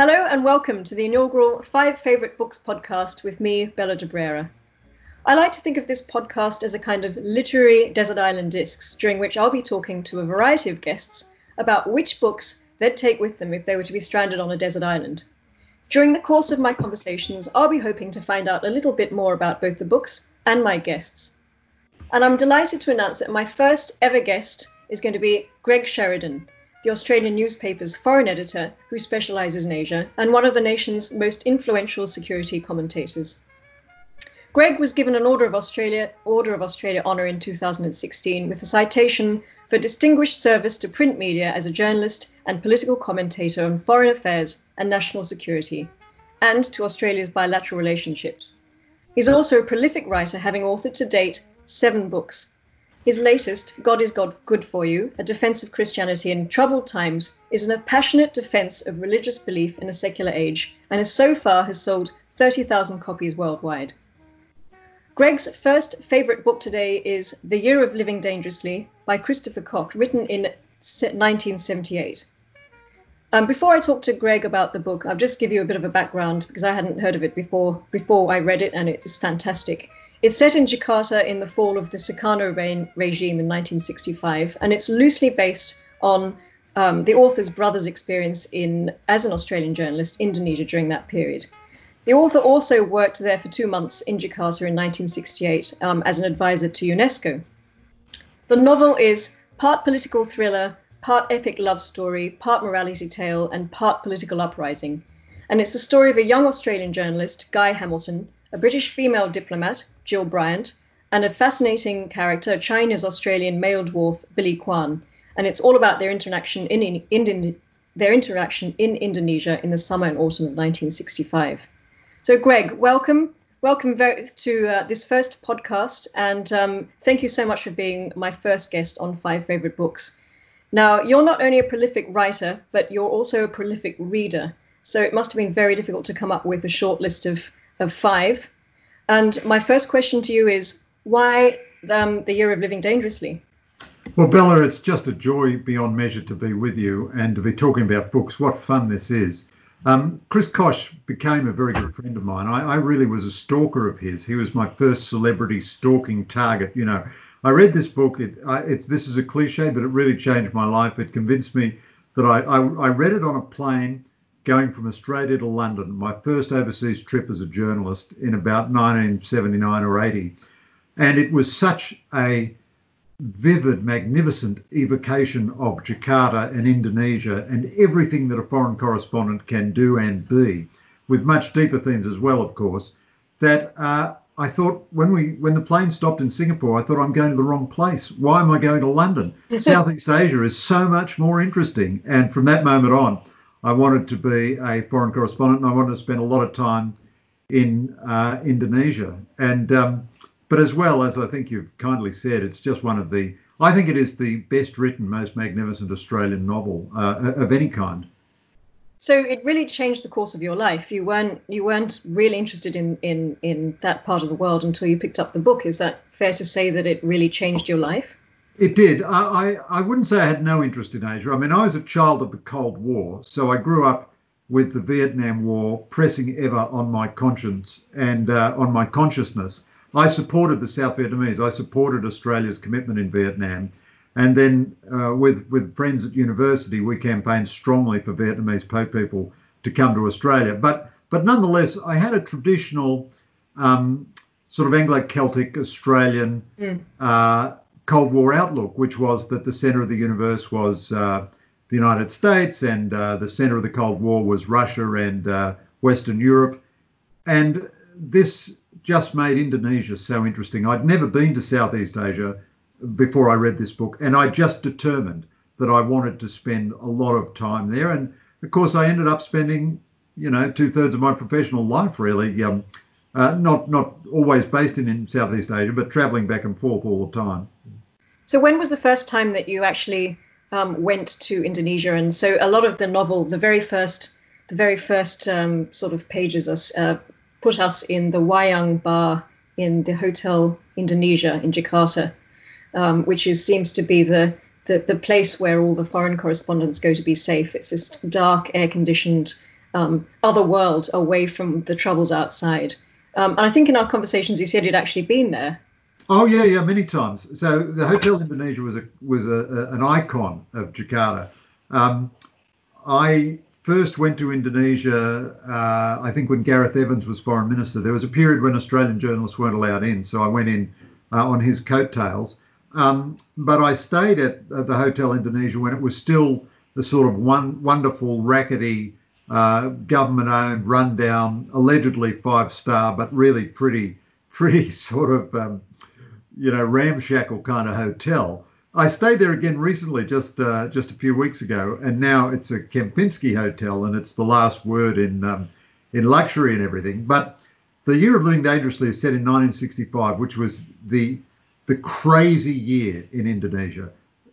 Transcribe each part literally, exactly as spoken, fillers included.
Hello and welcome to the inaugural Five Favourite Books podcast with me, Bella de Brera. I like to think of this podcast as a kind of literary desert island discs, during which I'll be talking to a variety of guests about which books they'd take with them if they were to be stranded on a desert island. During the course of my conversations, I'll be hoping to find out a little bit more about both the books and my guests. And I'm delighted to announce that my first ever guest is going to be Greg Sheridan, the Australian newspaper's foreign editor who specialises in Asia and one of the nation's most influential security commentators. Greg was given an Order of Australia, Order of Australia honour in two thousand sixteen with a citation for distinguished service to print media as a journalist and political commentator on foreign affairs and national security, and to Australia's bilateral relationships. He's also a prolific writer, having authored to date seven books. His latest, God is God Good for You, A Defense of Christianity in Troubled Times, is an passionate defense of religious belief in a secular age, and has so far has sold thirty thousand copies worldwide. Greg's first favorite book today is The Year of Living Dangerously by Christopher Koch, written in nineteen seventy-eight. Um, before I talk to Greg about the book, I'll just give you a bit of a background because I hadn't heard of it before, before I read it, and it is fantastic. It's set in Jakarta in the fall of the Sukarno reign, regime in nineteen sixty-five, and it's loosely based on um, the author's brother's experience in, as an Australian journalist, Indonesia during that period. The author also worked there for two months in Jakarta in nineteen sixty-eight um, as an advisor to UNESCO. The novel is part political thriller, part epic love story, part morality tale, and part political uprising. And it's the story of a young Australian journalist, Guy Hamilton, a British female diplomat, Jill Bryant, and a fascinating character, Chinese-Australian male dwarf, Billy Kwan. And it's all about their interaction in, in, in, their interaction in Indonesia in the summer and autumn of nineteen sixty-five. So Greg, welcome. Welcome very, to uh, this first podcast. And um, thank you so much for being my first guest on Five Favourite Books. Now, you're not only a prolific writer, but you're also a prolific reader. So it must have been very difficult to come up with a short list of of five. And my first question to you is, why um, The Year of Living Dangerously? Well, Bella, it's just a joy beyond measure to be with you and to be talking about books. What fun this is. Um, Chris Koch became a very good friend of mine. I, I really was a stalker of his. He was my first celebrity stalking target. You know, I read this book. It, I, it's this is a cliche, but it really changed my life. It convinced me that I, I, I read it on a plane going from Australia to London, my first overseas trip as a journalist in about nineteen seventy-nine or eighty. And it was such a vivid, magnificent evocation of Jakarta and Indonesia and everything that a foreign correspondent can do and be, with much deeper themes as well, of course, that uh, I thought when we when the plane stopped in Singapore, I thought, I'm going to the wrong place. Why am I going to London? Southeast Asia is so much more interesting. And from that moment on, I wanted to be a foreign correspondent, and I wanted to spend a lot of time in uh, Indonesia. And um, but as well, as I think you've kindly said, it's just one of the, I think it is the best written, most magnificent Australian novel uh, of any kind. So it really changed the course of your life. You weren't you weren't really interested in in in that part of the world until you picked up the book. Is that fair to say that it really changed your life? It did. I, I, I wouldn't say I had no interest in Asia. I mean, I was a child of the Cold War, so I grew up with the Vietnam War pressing ever on my conscience and uh, on my consciousness. I supported the South Vietnamese. I supported Australia's commitment in Vietnam. And then uh, with, with friends at university, we campaigned strongly for Vietnamese people to come to Australia. But, but nonetheless, I had a traditional um, sort of Anglo-Celtic Australian mm. uh Cold War outlook, which was that the center of the universe was uh, the United States, and uh, the center of the Cold War was Russia and uh, Western Europe. And this just made Indonesia so interesting. I'd never been to Southeast Asia before I read this book, and I just determined that I wanted to spend a lot of time there. And of course, I ended up spending, you know, two thirds of my professional life really, um, uh, not, not always based in, in Southeast Asia, but traveling back and forth all the time. So when was the first time that you actually um, went to Indonesia? And so a lot of the novel, the very first, the very first um, sort of pages us uh, put us in the Wayang bar in the Hotel Indonesia in Jakarta, um, which is seems to be the, the the place where all the foreign correspondents go to be safe. It's this dark, air-conditioned um, other world away from the troubles outside. Um, and I think in our conversations, you said you'd actually been there. Oh, yeah, yeah, many times. So the Hotel Indonesia was a, was a, a, an icon of Jakarta. Um, I first went to Indonesia, uh, I think, when Gareth Evans was foreign minister. There was a period when Australian journalists weren't allowed in, so I went in uh, on his coattails. Um, but I stayed at, at the Hotel Indonesia when it was still the sort of one wonderful, rackety, uh, government-owned, rundown, allegedly five-star, but really pretty, pretty sort of... Um, you know, ramshackle kind of hotel. I stayed there again recently, just uh, just a few weeks ago, and now it's a Kempinski hotel, and it's the last word in um, in luxury and everything. But The Year of Living Dangerously is set in nineteen sixty-five, which was the the crazy year in Indonesia.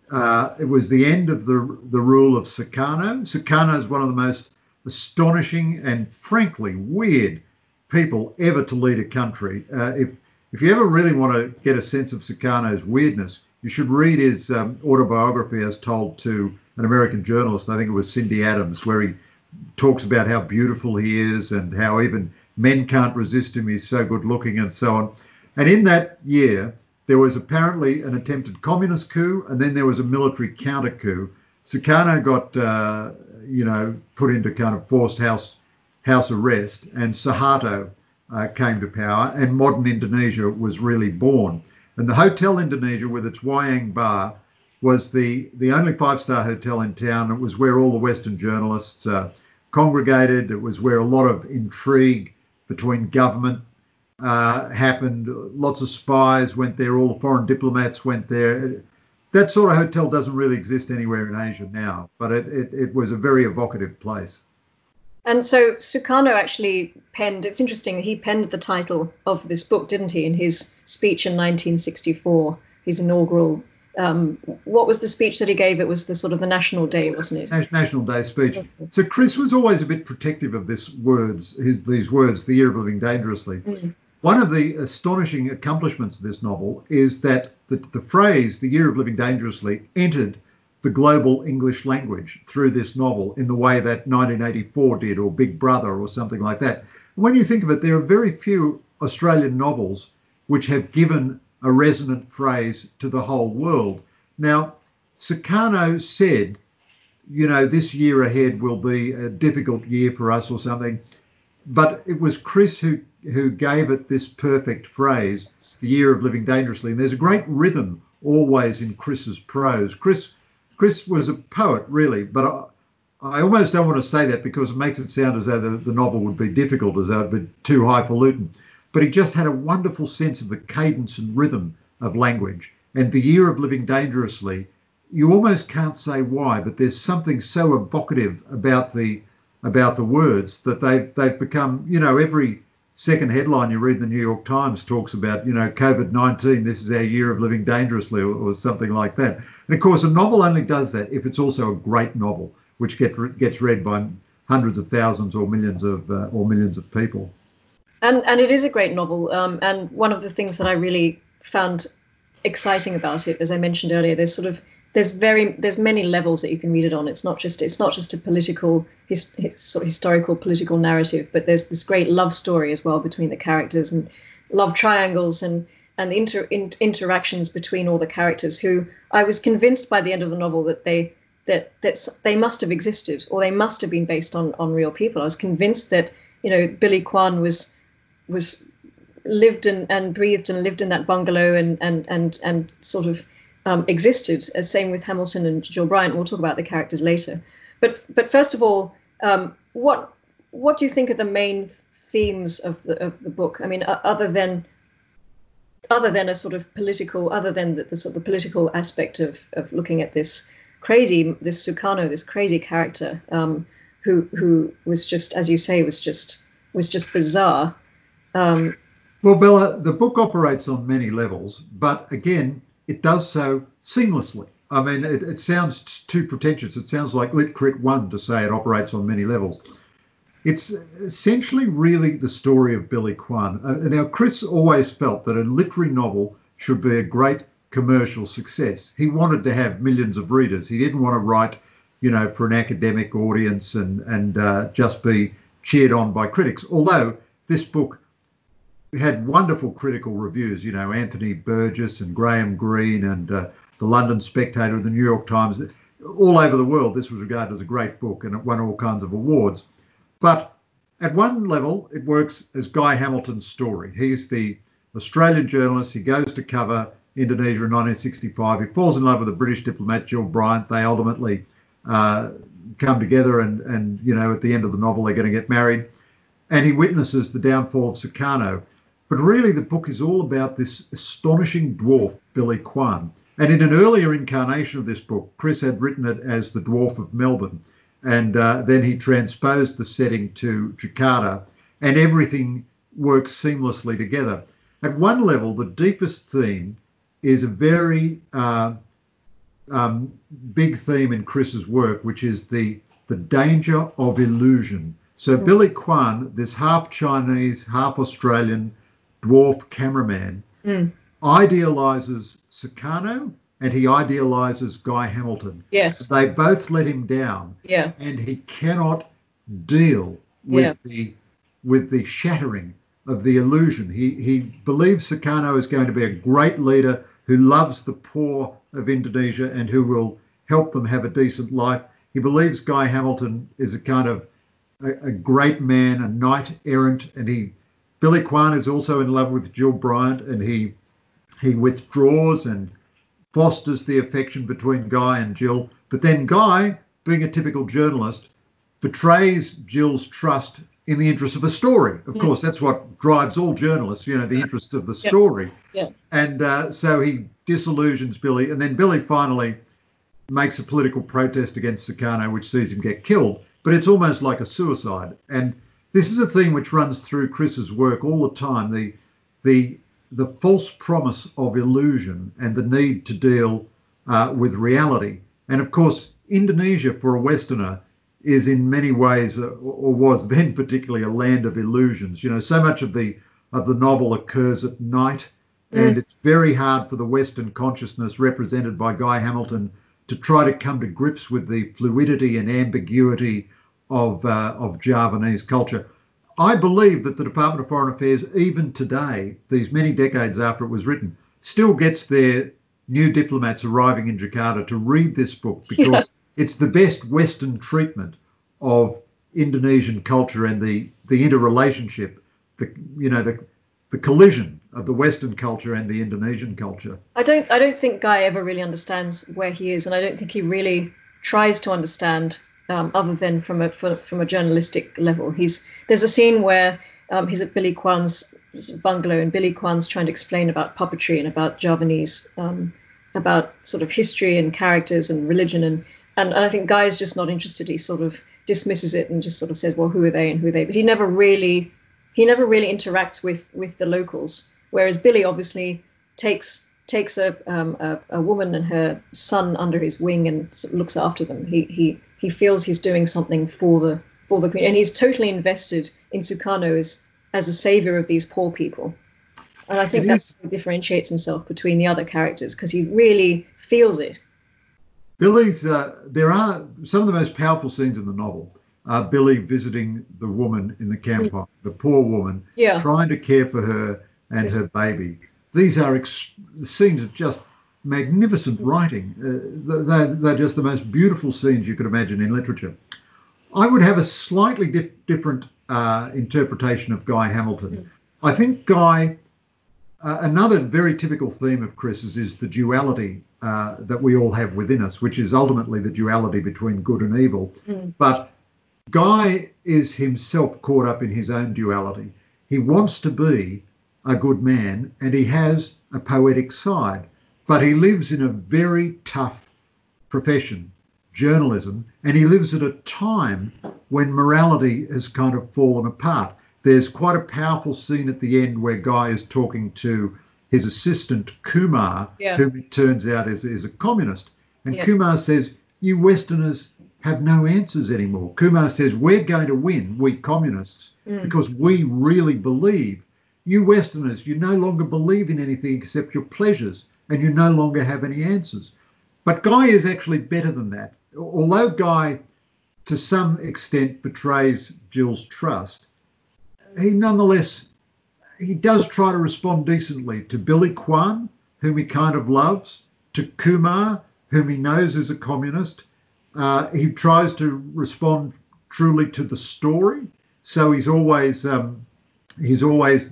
Uh, it was the end of the the rule of Sukarno. Sukarno is one of the most astonishing and frankly weird people ever to lead a country. Uh, if If you ever really want to get a sense of Sukarno's weirdness, you should read his um, autobiography as told to an American journalist, I think it was Cindy Adams, where he talks about how beautiful he is and how even men can't resist him, he's so good looking and so on. And in that year, there was apparently an attempted communist coup, and then there was a military counter coup. Sukarno got, uh, you know, put into kind of forced house, house arrest, and Suharto Uh, came to power, and modern Indonesia was really born. And the Hotel Indonesia, with its Wayang Bar, was the, the only five-star hotel in town. It was where all the Western journalists uh, congregated. It was where a lot of intrigue between government uh, happened. Lots of spies went there. All the foreign diplomats went there. That sort of hotel doesn't really exist anywhere in Asia now, but it, it, it was a very evocative place. And so Sukarno actually penned, it's interesting, he penned the title of this book, didn't he, in his speech in nineteen sixty-four, his inaugural, um, what was the speech that he gave? It was the sort of the National Day, wasn't it? National Day speech. So Chris was always a bit protective of this words, his, these words, The Year of Living Dangerously. Mm. One of the astonishing accomplishments of this novel is that the, the phrase, The Year of Living Dangerously, entered the global English language through this novel in the way that nineteen eighty-four did, or Big Brother, or something like that. When you think of it, there are very few Australian novels which have given a resonant phrase to the whole world. Now, Sukarno said, you know, this year ahead will be a difficult year for us or something, but it was Chris who, who gave it this perfect phrase, The Year of Living Dangerously. And there's a great rhythm always in Chris's prose. Chris Chris was a poet, really, but I, I almost don't want to say that because it makes it sound as though the, the novel would be difficult, as though it would be too highfalutin. But he just had a wonderful sense of the cadence and rhythm of language. And The Year of Living Dangerously, you almost can't say why, but there's something so evocative about the about the words that they've, they've become, you know, every second headline you read in The New York Times talks about, you know, COVID nineteen, this is our year of living dangerously, or, or something like that. And of course, a novel only does that if it's also a great novel, which get, gets read by hundreds of thousands or millions of uh, or millions of people. And and it is a great novel. Um, and one of the things that I really found exciting about it, as I mentioned earlier, there's sort of there's very there's many levels that you can read it on. It's not just it's not just a political his, his, sort of historical political narrative, but there's this great love story as well between the characters, and love triangles, and and the inter, in, interactions between all the characters, who I was convinced by the end of the novel that they that that's they must have existed, or they must have been based on on real people. I was convinced that, you know, Billy Kwan was was lived and, and breathed and lived in that bungalow and and and and sort of Um, existed, as same with Hamilton and Jill Bryant. We'll talk about the characters later. But but first of all, um, what what do you think are the main themes of the of the book? I mean, uh, other than other than a sort of political, other than the, the sort of the political aspect of of looking at this crazy, this Sukarno, this crazy character um, who who was just, as you say, was just was just bizarre. Um, well, Bella, the book operates on many levels, but again, it does so seamlessly. I mean, it, it sounds too pretentious. It sounds like Lit Crit one to say it operates on many levels. It's essentially really the story of Billy Kwan. Uh, now, Chris always felt that a literary novel should be a great commercial success. He wanted to have millions of readers. He didn't want to write you know, for an academic audience and, and uh, just be cheered on by critics. Although this book had wonderful critical reviews, you know, Anthony Burgess and Graham Greene and uh, The London Spectator and The New York Times. All over the world, this was regarded as a great book, and it won all kinds of awards. But at one level, it works as Guy Hamilton's story. He's the Australian journalist. He goes to cover Indonesia in nineteen sixty-five. He falls in love with the British diplomat Jill Bryant. They ultimately uh, come together, and, and, you know, at the end of the novel, they're going to get married. And he witnesses the downfall of Sukarno. But really, the book is all about this astonishing dwarf, Billy Kwan. And in an earlier incarnation of this book, Chris had written it as The Dwarf of Melbourne. And uh, then he transposed the setting to Jakarta, and everything works seamlessly together. At one level, the deepest theme is a very uh, um, big theme in Chris's work, which is the, the danger of illusion. So Billy Kwan, this half Chinese, half Australian dwarf cameraman, mm. idealizes Sukarno, and he idealizes Guy Hamilton. Yes. They both let him down. Yeah. And he cannot deal with yeah. the with the shattering of the illusion. He he believes Sukarno is going to be a great leader who loves the poor of Indonesia and who will help them have a decent life. He believes Guy Hamilton is a kind of a, a great man, a knight errant, and he Billy Kwan is also in love with Jill Bryant, and he He withdraws and fosters the affection between Guy and Jill. But then Guy, being a typical journalist, betrays Jill's trust in the interest of a story. Of yeah. course, that's what drives all journalists, you know, the interest of the story. Yeah. Yeah. And uh, so he disillusions Billy. And then Billy finally makes a political protest against Sukarno, which sees him get killed. But it's almost like a suicide. And this is a theme which runs through Chris's work all the time. The the... the false promise of illusion and the need to deal uh, with reality. And of course, Indonesia for a Westerner is in many ways, uh, or was then particularly, a land of illusions. You know, so much of the of the novel occurs at night, mm. and it's very hard for the Western consciousness represented by Guy Hamilton to try to come to grips with the fluidity and ambiguity of uh, of Javanese culture. I believe that the Department of Foreign Affairs, even today, these many decades after it was written, still gets their new diplomats arriving in Jakarta to read this book, because yeah. it's the best Western treatment of Indonesian culture and the, the interrelationship, the you know, the the collision of the Western culture and the Indonesian culture. I don't I don't think Guy ever really understands where he is, and I don't think he really tries to understand. Um, other than from a from a journalistic level, he's there's a scene where um, he's at Billy Kwan's bungalow, and Billy Kwan's trying to explain about puppetry and about Javanese, um, about sort of history and characters and religion, and, and and I think Guy's just not interested. He sort of dismisses it and just sort of says, well, who are they and who are they? But he never really he never really interacts with with the locals. Whereas Billy obviously takes. takes a, um, a a woman and her son under his wing and looks after them. He he he feels he's doing something for the for the community, and he's totally invested in Sukarno as as a savior of these poor people. And I think it that's is, how he differentiates himself between the other characters, because he really feels it. Billy's uh, there are some of the most powerful scenes in the novel. Uh, Billy visiting the woman in the campfire, mm. the poor woman, yeah. trying to care for her and it's, her baby. These are ex- scenes of just magnificent writing. Uh, they're, they're just the most beautiful scenes you could imagine in literature. I would have a slightly dif- different uh, interpretation of Guy Hamilton. I think Guy, uh, another very typical theme of Chris's is the duality uh, that we all have within us, which is ultimately the duality between good and evil. Mm. But Guy is himself caught up in his own duality. He wants to be a good man, and he has a poetic side, but he lives in a very tough profession, journalism, and he lives at a time when morality has kind of fallen apart. There's quite a powerful scene at the end where Guy is talking to his assistant, Kumar, yeah. who it turns out is, is a communist. And yeah. Kumar says, you Westerners have no answers anymore. Kumar says, we're going to win, we communists, mm. because we really believe. You Westerners, you no longer believe in anything except your pleasures, and you no longer have any answers. But Guy is actually better than that. Although Guy, to some extent, betrays Jill's trust, he nonetheless, he does try to respond decently to Billy Kwan, whom he kind of loves, to Kumar, whom he knows is a communist. Uh, he tries to respond truly to the story. So he's always um, he's always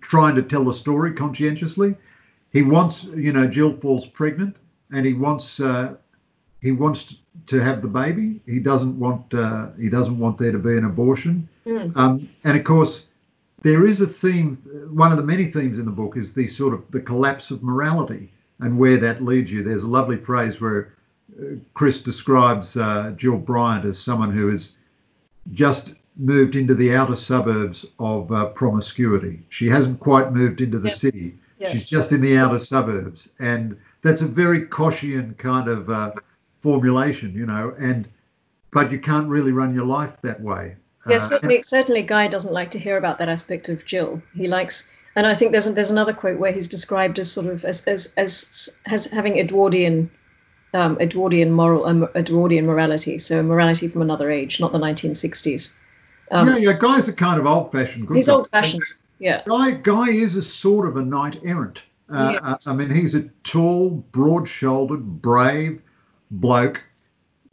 trying to tell the story conscientiously. He wants, you know, Jill falls pregnant, and he wants uh, he wants to have the baby. He doesn't want uh, he doesn't want there to be an abortion. Mm. Um, and of course, there is a theme. One of the many themes in the book is the sort of the collapse of morality and where that leads you. There's a lovely phrase where Chris describes uh, Jill Bryant as someone who is just moved into the outer suburbs of uh, promiscuity. She hasn't quite moved into the yes. city. Yes. She's just in the outer suburbs. And that's a very Kochian kind of uh, formulation, you know, and but you can't really run your life that way. Yes, uh, certainly, and- certainly Guy doesn't like to hear about that aspect of Jill. He likes, and I think there's there's another quote where he's described as sort of as as as, as having Edwardian um, Edwardian moral um, Edwardian morality, so morality from another age, not the nineteen sixties. Um, yeah, yeah, Guy's a kind of old-fashioned. Good he's guy. old-fashioned, yeah. Guy, Guy is a sort of a knight-errant. Uh, yes. I mean, he's a tall, broad-shouldered, brave bloke,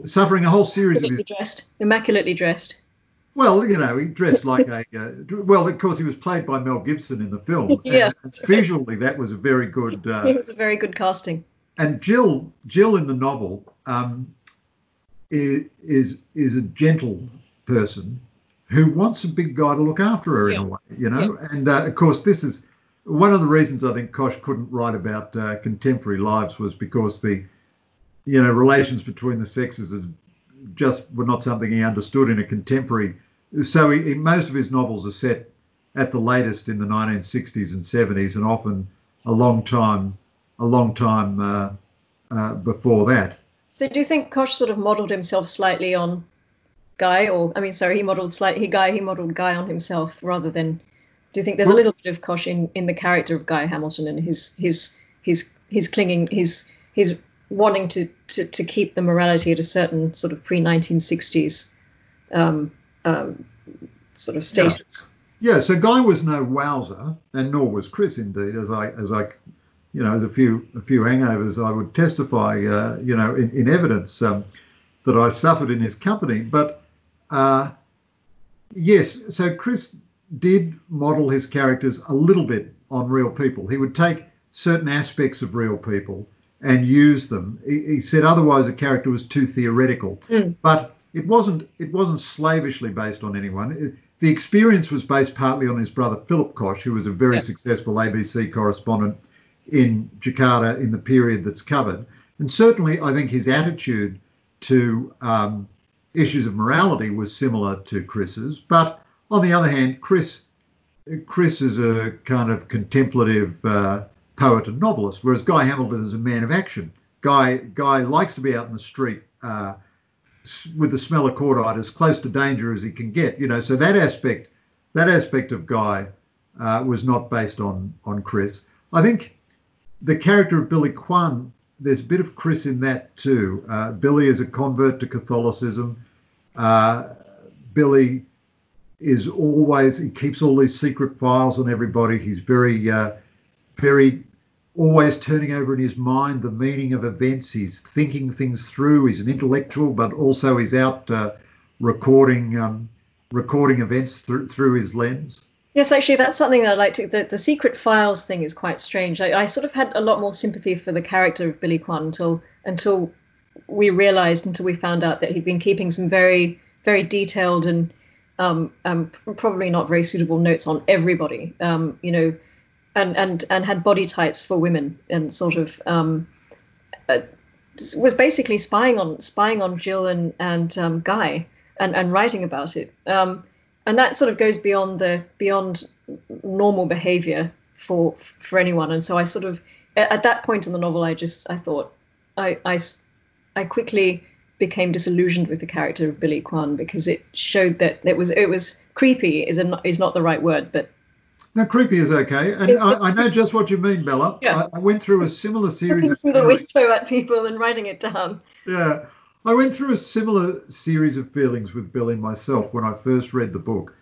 suffering a whole series of his... dressed, immaculately dressed. Well, you know, he dressed like a... Uh, well, of course, he was played by Mel Gibson in the film. Yeah. And visually, that was a very good... Uh, it was a very good casting. And Jill, Jill in the novel um, is is a gentle person who wants a big guy to look after her yeah. in a way, you know? Yeah. And, uh, of course, this is... One of the reasons I think Koch couldn't write about uh, contemporary lives was because the, you know, relations between the sexes just were not something he understood in a contemporary. So he, he, most of his novels are set at the latest in the nineteen sixties and seventies, and often a long time, a long time uh, uh, before that. So do you think Koch sort of modelled himself slightly on Guy, or I mean, sorry, he modelled slightly Guy, he modelled Guy on himself rather than. Do you think there's a little bit of Koch in, in the character of Guy Hamilton and his his his his clinging, his his wanting to to, to keep the morality at a certain sort of pre nineteen sixties um, um, sort of status? Yeah. yeah, so Guy was no wowser, and nor was Chris, indeed, as I as I, you know, as a few a few hangovers I would testify, uh, you know, in, in evidence um, that I suffered in his company. But uh, yes, so Chris did model his characters a little bit on real people. He would take certain aspects of real people and use them. He, he said otherwise a character was too theoretical. Mm. But it wasn't it wasn't slavishly based on anyone. It, the experience was based partly on his brother Philip Koch, who was a very yeah. successful A B C correspondent in Jakarta in the period that's covered. And certainly I think his attitude to um, issues of morality was similar to Chris's, but on the other hand, Chris Chris is a kind of contemplative uh, poet and novelist, whereas Guy Hamilton is a man of action. Guy Guy likes to be out in the street uh, with the smell of cordite, as close to danger as he can get. You know, so that aspect that aspect of Guy uh, was not based on on Chris. I think the character of Billy Kwan, there's a bit of Chris in that too. Uh, Billy is a convert to Catholicism. Uh, Billy. is always, he keeps all these secret files on everybody. He's very, uh, very always turning over in his mind the meaning of events. He's thinking things through. He's an intellectual, but also he's out uh, recording um, recording events th- through his lens. Yes, actually, that's something that I like to, the, the secret files thing is quite strange. I, I sort of had a lot more sympathy for the character of Billy Kwan until, until we realised, until we found out that he'd been keeping some very, very detailed and Um, um, probably not very suitable notes on everybody, um, you know, and, and, and had body types for women and sort of um, uh, was basically spying on spying on Jill and and um, Guy and, and writing about it, um, and that sort of goes beyond the beyond normal behaviour for for anyone. And so I sort of at that point in the novel, I just I thought I I, I quickly. became disillusioned with the character of Billy Kwan because it showed that it was it was creepy is a, is not the right word, but No, creepy is okay. And I, I know just what you mean, Bella. Yeah. I, I went through a similar series of through the window at people and writing it down. Yeah. I went through a similar series of feelings with Billy myself when I first read the book.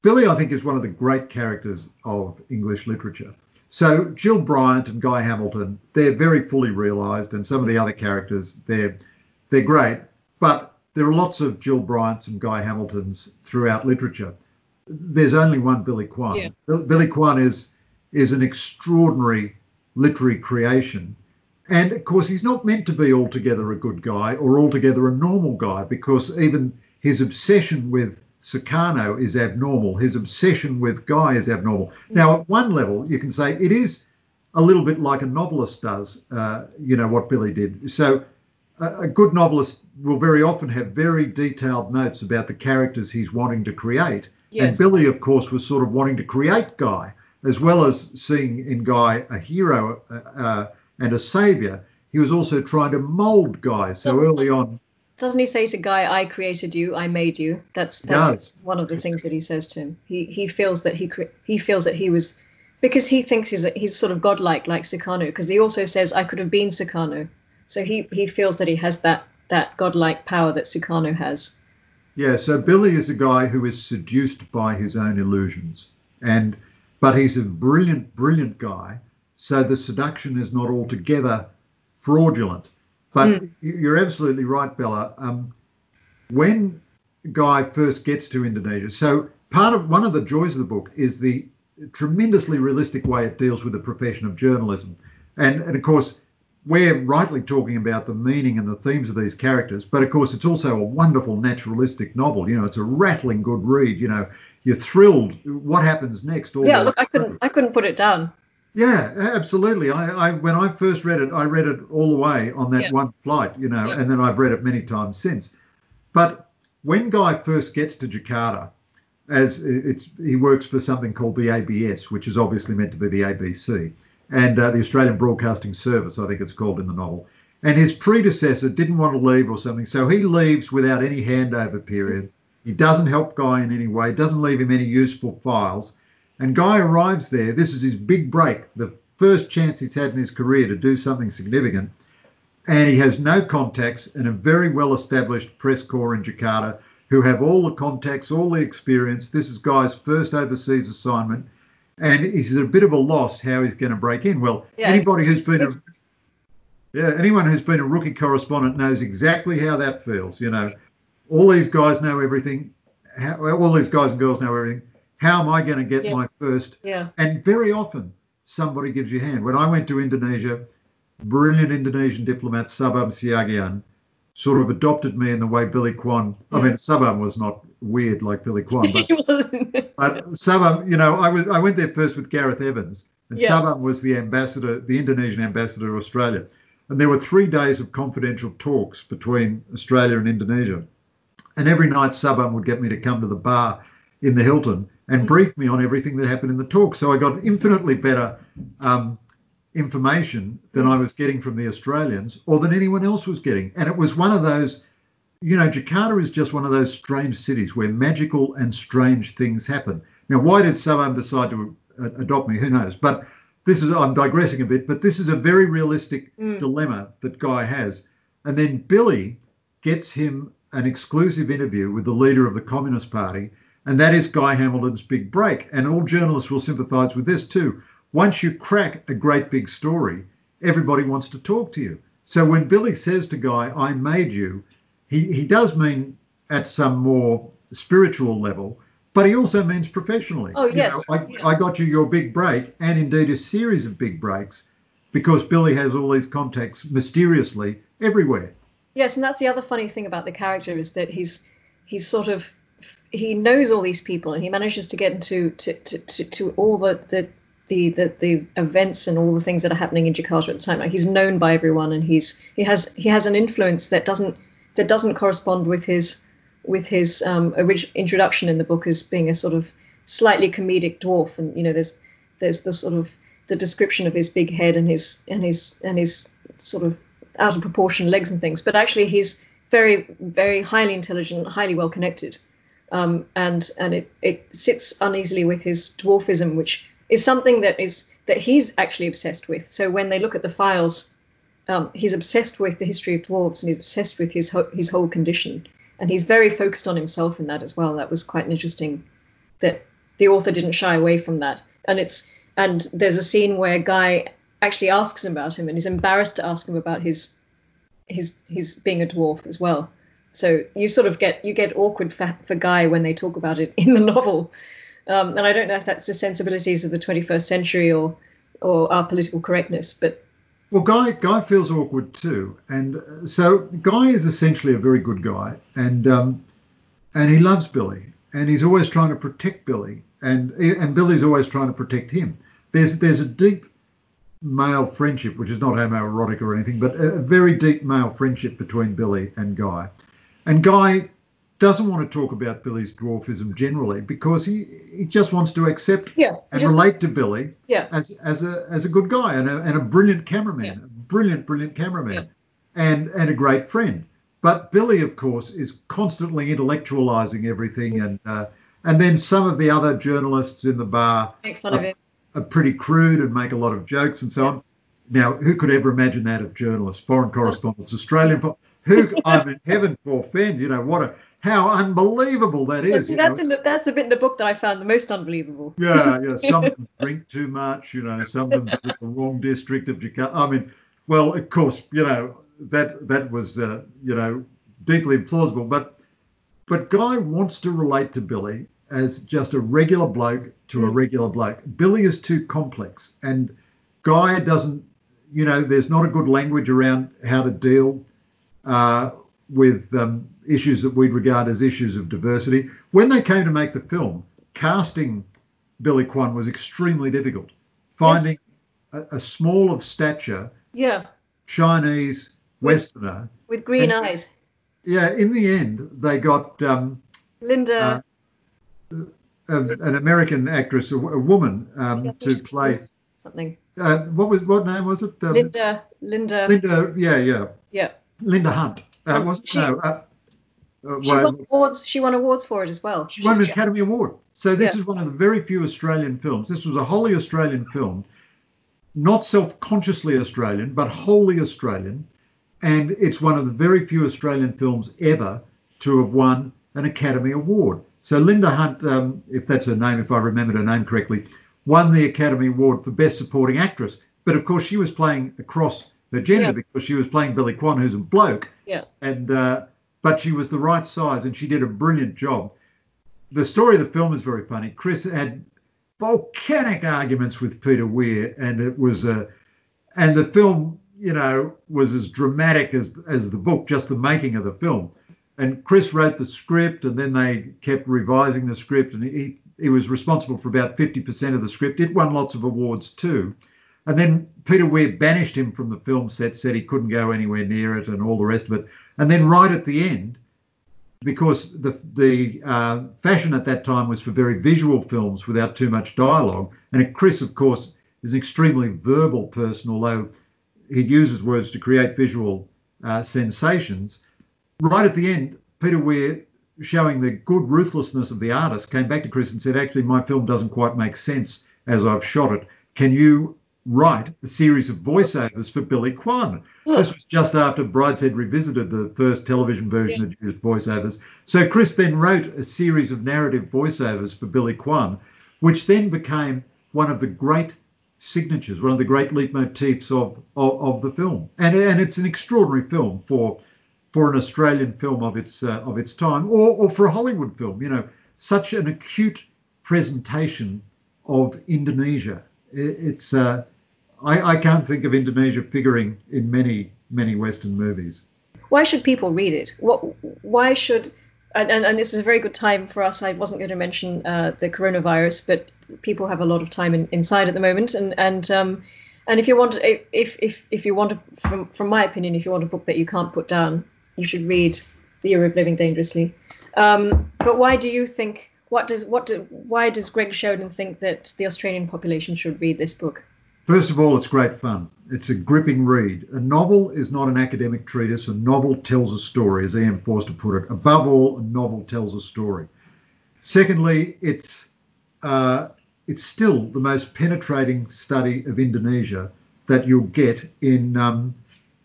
Billy, I think, is one of the great characters of English literature. So Jill Bryant and Guy Hamilton, they're very fully realised, and some of the other characters, they're, they're great. But there are lots of Jill Bryants and Guy Hamiltons throughout literature. There's only one Billy Kwan. Yeah. Billy Kwan is is an extraordinary literary creation. And, of course, he's not meant to be altogether a good guy or altogether a normal guy, because even his obsession with Sukarno is abnormal. His obsession with Guy is abnormal. Yeah. Now, at one level, you can say it is a little bit like a novelist does, uh, you know, what Billy did. So a, a good novelist will very often have very detailed notes about the characters he's wanting to create. Yes. And Billy, of course, was sort of wanting to create Guy, as well as seeing in Guy a hero uh, and a saviour. He was also trying to mould Guy. So doesn't, early on... Doesn't he say to Guy, I created you, I made you? That's that's yes. one of the things that he says to him. He he feels that he he feels that he was... Because he thinks he's, he's sort of godlike, like Sukarno, because he also says, I could have been Sukarno. So he, he feels that he has that, that godlike power that Sukarno has. Yeah, so Billy is a guy who is seduced by his own illusions, and but he's a brilliant, brilliant guy, so the seduction is not altogether fraudulent. But mm. you're absolutely right, Bella. Um, when Guy first gets to Indonesia, so part of one of the joys of the book is the tremendously realistic way it deals with the profession of journalism. And, and of course, we're rightly talking about the meaning and the themes of these characters, but of course it's also a wonderful naturalistic novel. You know, it's a rattling good read. You know, you're thrilled. What happens next? All yeah, look, I couldn't, I couldn't put it down. Yeah, absolutely. I, I, when I first read it, I read it all the way on that yeah. one flight. You know, yeah. and then I've read it many times since. But when Guy first gets to Jakarta, as it's he works for something called the A B S, which is obviously meant to be the A B C. And uh, the Australian Broadcasting Service, I think it's called in the novel. And his predecessor didn't want to leave or something, so he leaves without any handover period. He doesn't help Guy in any way, doesn't leave him any useful files. And Guy arrives there. This is his big break, the first chance he's had in his career to do something significant. And he has no contacts and a very well-established press corps in Jakarta who have all the contacts, all the experience. This is Guy's first overseas assignment. And he's at a bit of a loss how he's going to break in. Well, yeah, anybody who's been a, yeah, anyone who's been a rookie correspondent knows exactly how that feels. You know, all these guys know everything. How, all these guys and girls know everything. How am I going to get yeah. my first? Yeah. And very often somebody gives you a hand. When I went to Indonesia, brilliant Indonesian diplomat Sabam Siagian sort of adopted me in the way Billy Kwan. Yeah. I mean, Sabam was not weird like Billy Kwan, but he wasn't. But Sabam, you know, I was I went there first with Gareth Evans, and yeah. Sabam was the ambassador, the Indonesian ambassador to Australia, and there were three days of confidential talks between Australia and Indonesia, and every night Sabam would get me to come to the bar in the Hilton and brief me on everything that happened in the talk. So I got infinitely better um, information than I was getting from the Australians or than anyone else was getting, and it was one of those. You know, Jakarta is just one of those strange cities where magical and strange things happen. Now, why did Sabam decide to adopt me? Who knows? But this is, I'm digressing a bit, but this is a very realistic mm. dilemma that Guy has. And then Billy gets him an exclusive interview with the leader of the Communist Party, and that is Guy Hamilton's big break. And all journalists will sympathise with this too. Once you crack a great big story, everybody wants to talk to you. So when Billy says to Guy, I made you, He, he does mean at some more spiritual level, but he also means professionally. Oh, yes. You know, I, yeah. I got you your big break, and indeed a series of big breaks, because Billy has all these contacts mysteriously everywhere. Yes, and that's the other funny thing about the character is that he's he's sort of, he knows all these people, and he manages to get into to, to, to, to all the, the, the, the, the events and all the things that are happening in Jakarta at the time. Like, he's known by everyone, and he's he has he has an influence that doesn't, that doesn't correspond with his with his um, original introduction in the book as being a sort of slightly comedic dwarf. And, you know, there's there's the sort of the description of his big head and his and his and his sort of out of proportion legs and things. But actually, he's very, very highly intelligent, highly well connected, um, and and it it sits uneasily with his dwarfism, which is something that is that he's actually obsessed with. So when they look at the files, um, he's obsessed with the history of dwarves, and he's obsessed with his ho his whole condition, and he's very focused on himself in that as well. That was quite interesting, that the author didn't shy away from that. And it's and there's a scene where Guy actually asks him about him, and is embarrassed to ask him about his his his being a dwarf as well. So you sort of get you get awkward for, for Guy when they talk about it in the novel. Um, and I don't know if that's the sensibilities of the twenty-first century or or our political correctness, but well, Guy Guy feels awkward too, and so Guy is essentially a very good guy, and um, and he loves Billy, and he's always trying to protect Billy, and and Billy's always trying to protect him. There's there's a deep male friendship, which is not homoerotic or anything, but a very deep male friendship between Billy and Guy, and Guy doesn't want to talk about Billy's dwarfism generally because he, he just wants to accept yeah, and just, relate to Billy yeah. as as a as a good guy and a and a brilliant cameraman, yeah. a brilliant brilliant cameraman, yeah. and and a great friend. But Billy, of course, is constantly intellectualizing everything, and uh, and then some of the other journalists in the bar make fun are, of it. are pretty crude and make a lot of jokes and so yeah. on. Now, who could ever imagine that of journalists, foreign correspondents, Australian? Who I'm in heaven for, Fenn. You know what a How unbelievable that is. Well, see, that's, you know, in the, that's a bit in the book that I found the most unbelievable. Yeah, yeah. Some of them drink too much, you know, some of them in the wrong district of Jakarta. I mean, well, of course, you know, that that was, uh, you know, deeply implausible. But, but Guy wants to relate to Billy as just a regular bloke to a regular bloke. Billy is too complex, and Guy doesn't, you know, there's not a good language around how to deal uh, with... Um, issues that we'd regard as issues of diversity. When they came to make the film, casting Billy Kwan was extremely difficult. Finding yes. a, a small of stature, yeah, Chinese Westerner with green and, eyes. Yeah, in the end, they got um, Linda, uh, a, an American actress, a, a woman, um, yeah, to play something. Uh, what was what name was it? Um, Linda. Linda. Linda. Yeah, yeah. Yeah. Linda Hunt. Uh, was she, no. Uh, Uh, she, well, won awards, she won awards for it as well. She won an Academy Award. So this yeah. is one of the very few Australian films. This was a wholly Australian film, not self-consciously Australian, but wholly Australian. And it's one of the very few Australian films ever to have won an Academy Award. So Linda Hunt, um, if that's her name, if I remembered her name correctly, won the Academy Award for Best Supporting Actress. But, of course, she was playing across her gender yeah. because she was playing Billy Kwan, who's a bloke. Yeah. And... Uh, But she was the right size, and she did a brilliant job. The story of the film is very funny. Chris had volcanic arguments with Peter Weir, and it was a, and the film, you know, was as dramatic as as the book, just the making of the film. And Chris wrote the script, and then they kept revising the script, and he he was responsible for about fifty percent of the script. It won lots of awards too. And then Peter Weir banished him from the film set, said he couldn't go anywhere near it and all the rest of it. And then right at the end, because the the uh, fashion at that time was for very visual films without too much dialogue, and Chris, of course, is an extremely verbal person, although he uses words to create visual uh, sensations. Right at the end, Peter Weir, showing the good ruthlessness of the artist, came back to Chris and said, actually, my film doesn't quite make sense as I've shot it. Can you... write a series of voiceovers for Billy Kwan? Huh. This was just after Brideshead Revisited, the first television version yeah. that used voiceovers. So Chris then wrote a series of narrative voiceovers for Billy Kwan, which then became one of the great signatures, one of the great leitmotifs of, of, of the film. And, and it's an extraordinary film for for an Australian film of its uh, of its time, or, or for a Hollywood film. You know, such an acute presentation of Indonesia. It, it's... Uh, I, I can't think of Indonesia figuring in many, many Western movies. Why should people read it? What? Why should, and, and, and this is a very good time for us. I wasn't going to mention uh, the coronavirus, but people have a lot of time in, inside at the moment. And and um, and if you want, if if if you want, a, from from my opinion, if you want a book that you can't put down, you should read The Year of Living Dangerously. Um, but why do you think? What does what? Do, why does Greg Sheridan think that the Australian population should read this book? First of all, it's great fun. It's a gripping read. A novel is not an academic treatise. A novel tells a story, as E M Forster put it. Above all, a novel tells a story. Secondly, it's uh, it's still the most penetrating study of Indonesia that you'll get in um,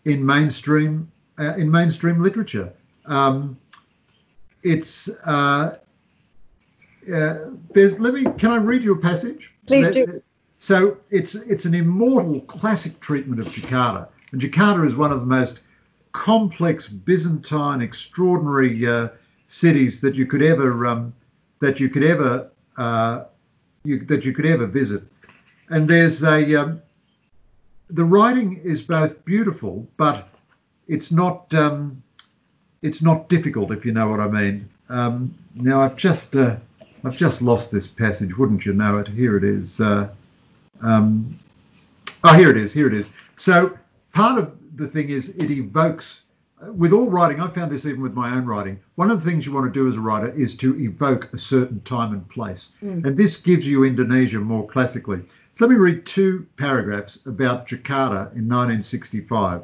in mainstream uh, in mainstream literature. Um, it's uh, uh, there's. Let me. Can I read you a passage? Please that, do. So it's it's an immortal classic treatment of Jakarta, and Jakarta is one of the most complex, Byzantine, extraordinary uh, cities that you could ever um, that you could ever uh, you, that you could ever visit. And there's a um, the writing is both beautiful, but it's not um, it's not difficult, if you know what I mean. Um, now I've just uh, I've just lost this passage, wouldn't you know it? Here it is. Uh, um, oh, here it is. Here it is. So part of the thing is it evokes, with all writing, I found this even with my own writing, one of the things you want to do as a writer is to evoke a certain time and place. Mm. And this gives you Indonesia more classically. So let me read two paragraphs about Jakarta in nineteen sixty-five.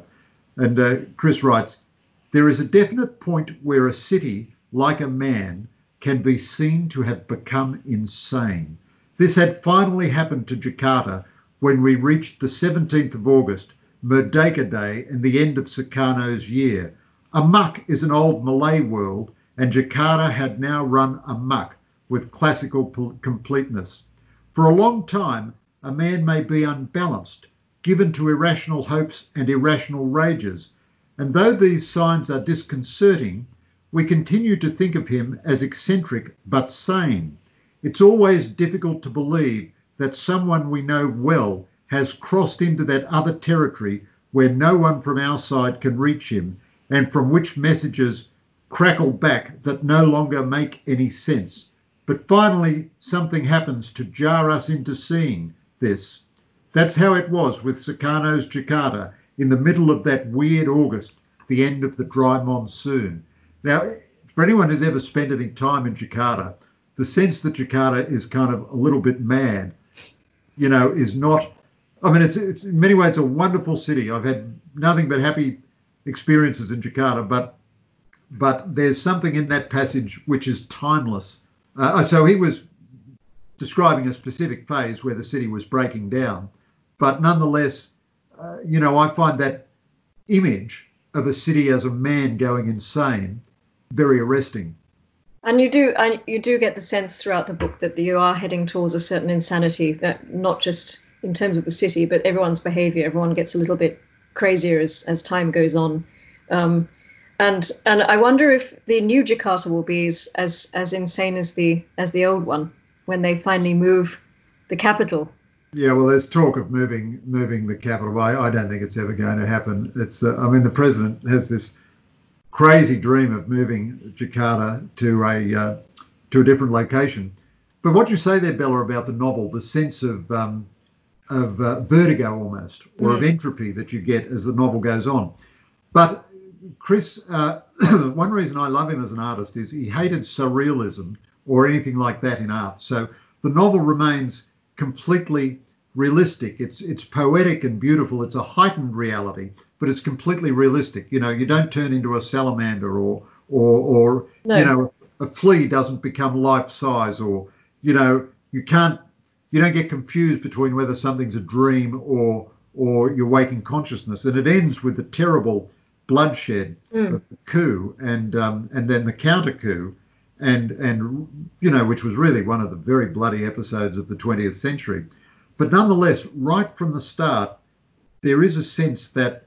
And uh, Chris writes, "There is a definite point where a city, like a man, can be seen to have become insane. This had finally happened to Jakarta when we reached the seventeenth of August, Merdeka Day, and the end of Sukarno's year. Amok is an old Malay world, and Jakarta had now run amok with classical completeness. For a long time, a man may be unbalanced, given to irrational hopes and irrational rages. And though these signs are disconcerting, we continue to think of him as eccentric but sane. It's always difficult to believe that someone we know well has crossed into that other territory where no one from our side can reach him, and from which messages crackle back that no longer make any sense. But finally, something happens to jar us into seeing this. That's how it was with Sukarno's Jakarta in the middle of that weird August, the end of the dry monsoon." Now, for anyone who's ever spent any time in Jakarta, the sense that Jakarta is kind of a little bit mad, you know, is not... I mean, it's, it's in many ways a wonderful city. I've had nothing but happy experiences in Jakarta, but but there's something in that passage which is timeless. Uh, so he was describing a specific phase where the city was breaking down. But nonetheless, uh, you know, I find that image of a city as a man going insane very arresting. And you do, and you do get the sense throughout the book that you are heading towards a certain insanity, that not just in terms of the city, but everyone's behavior, everyone gets a little bit crazier as, as time goes on. Um, and and I wonder if the new Jakarta will be as, as as insane as the as the old one when they finally move the capital. Yeah, well, there's talk of moving moving the capital. I, I don't think it's ever going to happen. It's uh, I mean, the president has this crazy dream of moving Jakarta to a uh, to a different location. But what you say there, Bella, about the novel, the sense of um, of uh, vertigo almost, or mm. of entropy that you get as the novel goes on. But Chris, uh, one reason I love him as an artist is he hated surrealism or anything like that in art. So the novel remains completely realistic. It's it's poetic and beautiful. It's a heightened reality, but it's completely realistic. You know, you don't turn into a salamander or, or, or no. you know, a flea doesn't become life-size, or, you know, you can't You don't get confused between whether something's a dream or or your waking consciousness. And it ends with the terrible bloodshed mm. of the coup and um, and then the counter coup, and and you know, which was really one of the very bloody episodes of the twentieth century. But nonetheless, right from the start, there is a sense that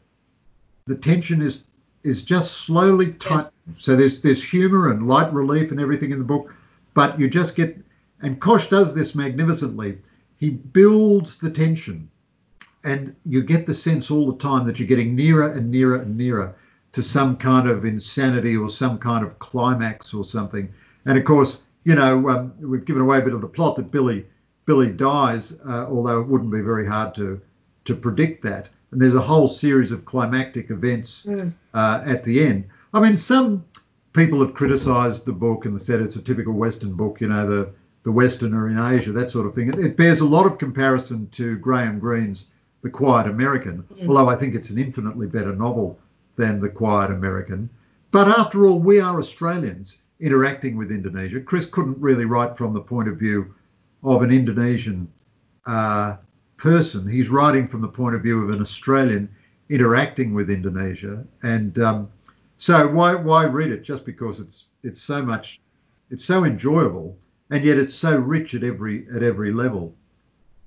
the tension is is just slowly tightening. Yes. So there's there's humour and light relief and everything in the book, but you just get. And Koch does this magnificently. He builds the tension, and you get the sense all the time that you're getting nearer and nearer and nearer to some kind of insanity or some kind of climax or something. And of course, you know, um, we've given away a bit of the plot that Billy Billy dies, uh, although it wouldn't be very hard to to predict that. And there's a whole series of climactic events mm. uh, at the end. I mean, some people have criticised the book and said it's a typical Western book, you know, the the Westerner in Asia, that sort of thing. It, it bears a lot of comparison to Graham Greene's The Quiet American, mm. although I think it's an infinitely better novel than The Quiet American. But after all, we are Australians interacting with Indonesia. Chris couldn't really write from the point of view of an Indonesian uh, person. He's writing from the point of view of an Australian interacting with Indonesia. And um, so why why read it? Just because it's it's so much, it's so enjoyable, and yet it's so rich at every at every level.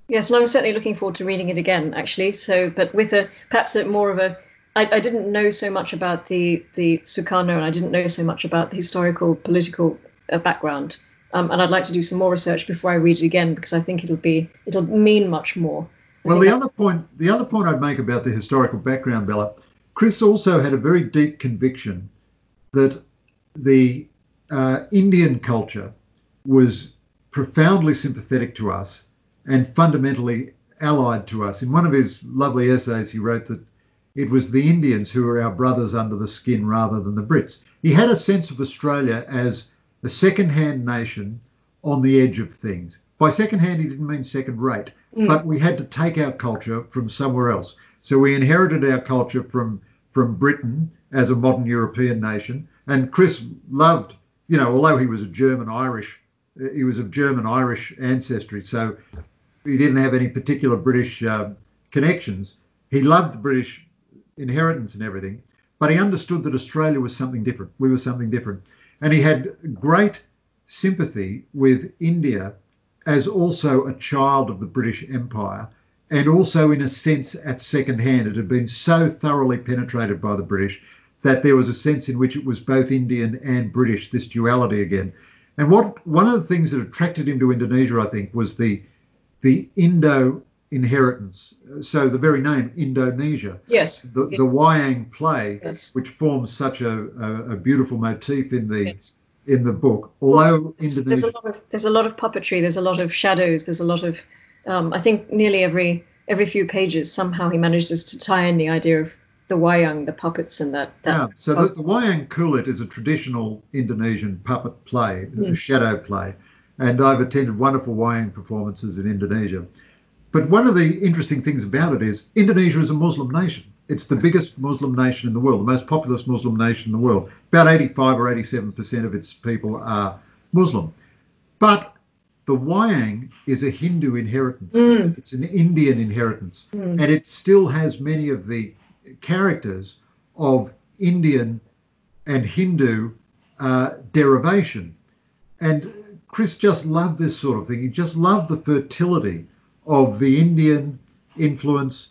Yes, and I'm certainly looking forward to reading it again, actually. So, but with a perhaps a more of a, I, I didn't know so much about the the Sukarno, and I didn't know so much about the historical political uh, background. Um, and I'd like to do some more research before I read it again, because I think it'll be it'll mean much more. I well, the that... other point the other point I'd make about the historical background, Bella, Chris also had a very deep conviction that the uh, Indian culture was profoundly sympathetic to us and fundamentally allied to us. In one of his lovely essays, he wrote that it was the Indians who were our brothers under the skin rather than the Brits. He had a sense of Australia as a second-hand nation on the edge of things. By second-hand, he didn't mean second-rate, mm. but we had to take our culture from somewhere else. So we inherited our culture from, from Britain as a modern European nation. And Chris loved, you know, although he was a German-Irish, he was of German-Irish ancestry, so he didn't have any particular British uh, connections. He loved the British inheritance and everything, but he understood that Australia was something different. We were something different. And he had great sympathy with India as also a child of the British Empire, and also in a sense at second hand. It had been so thoroughly penetrated by the British that there was a sense in which it was both Indian and British, this duality again. And what one of the things that attracted him to Indonesia, I think, was the the Indo inheritance. So the very name Indonesia, yes, the, the Wayang play, yes, which forms such a, a, a beautiful motif in the yes. in the book. Although Indonesia, there's a lot of there's a lot of puppetry, there's a lot of shadows, there's a lot of. Um, I think nearly every every few pages, somehow he manages to tie in the idea of the wayang, the puppets, and that. that yeah. So the, the Wayang Kulit is a traditional Indonesian puppet play, mm. shadow play, and I've attended wonderful wayang performances in Indonesia. But one of the interesting things about it is Indonesia is a Muslim nation. It's the biggest Muslim nation in the world, the most populous Muslim nation in the world. About eighty-five or eighty-seven percent of its people are Muslim. But the wayang is a Hindu inheritance. Mm. It's an Indian inheritance. Mm. And it still has many of the characters of Indian and Hindu uh, derivation. And Chris just loved this sort of thing. He just loved the fertility of the Indian influence.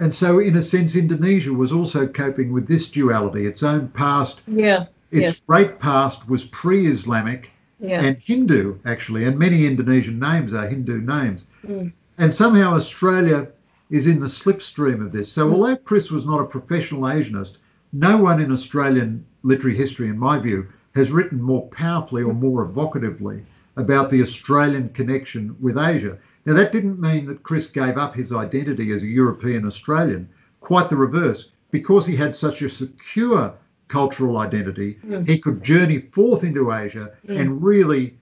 And so in a sense, Indonesia was also coping with this duality. Its own past, yeah, its yes. great past was pre-Islamic yeah. and Hindu, actually, and many Indonesian names are Hindu names. Mm. And somehow Australia is in the slipstream of this. So mm. although Chris was not a professional Asianist, no one in Australian literary history, in my view, has written more powerfully or more evocatively about the Australian connection with Asia. Now, that didn't mean that Chris gave up his identity as a European Australian. Quite the reverse. Because he had such a secure cultural identity, mm. he could journey forth into Asia mm. and really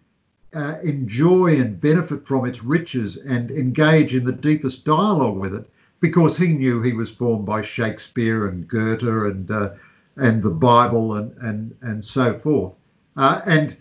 uh, enjoy and benefit from its riches and engage in the deepest dialogue with it, because he knew he was formed by Shakespeare and Goethe and uh, and the Bible and, and, and so forth. Uh, and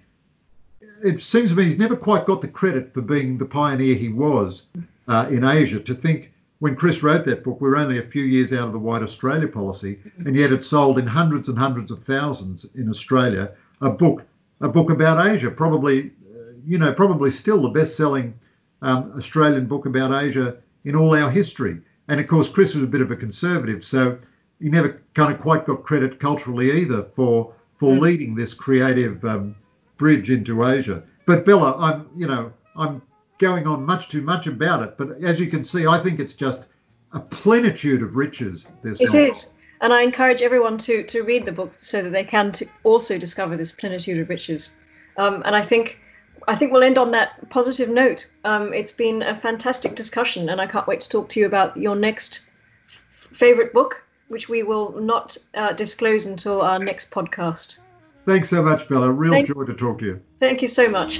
it seems to me he's never quite got the credit for being the pioneer he was uh, in Asia. To think when Chris wrote that book, we were only a few years out of the White Australia policy, and yet it sold in hundreds and hundreds of thousands in Australia, a book a book about Asia, probably, uh, you know, probably still the best-selling um, Australian book about Asia in all our history. And, of course, Chris was a bit of a conservative, so he never kind of quite got credit culturally either for, for mm. leading this creative um bridge into Asia. But Bella, I'm, you know, I'm going on much too much about it, but as you can see, I think it's just a plenitude of riches. This it novel. Is, and I encourage everyone to to read the book so that they can to also discover this plenitude of riches. Um, and I think, I think we'll end on that positive note. Um, it's been a fantastic discussion, and I can't wait to talk to you about your next favorite book, which we will not uh, disclose until our next podcast. Thanks so much, Bella. Real Thank joy to talk to you. Thank you so much.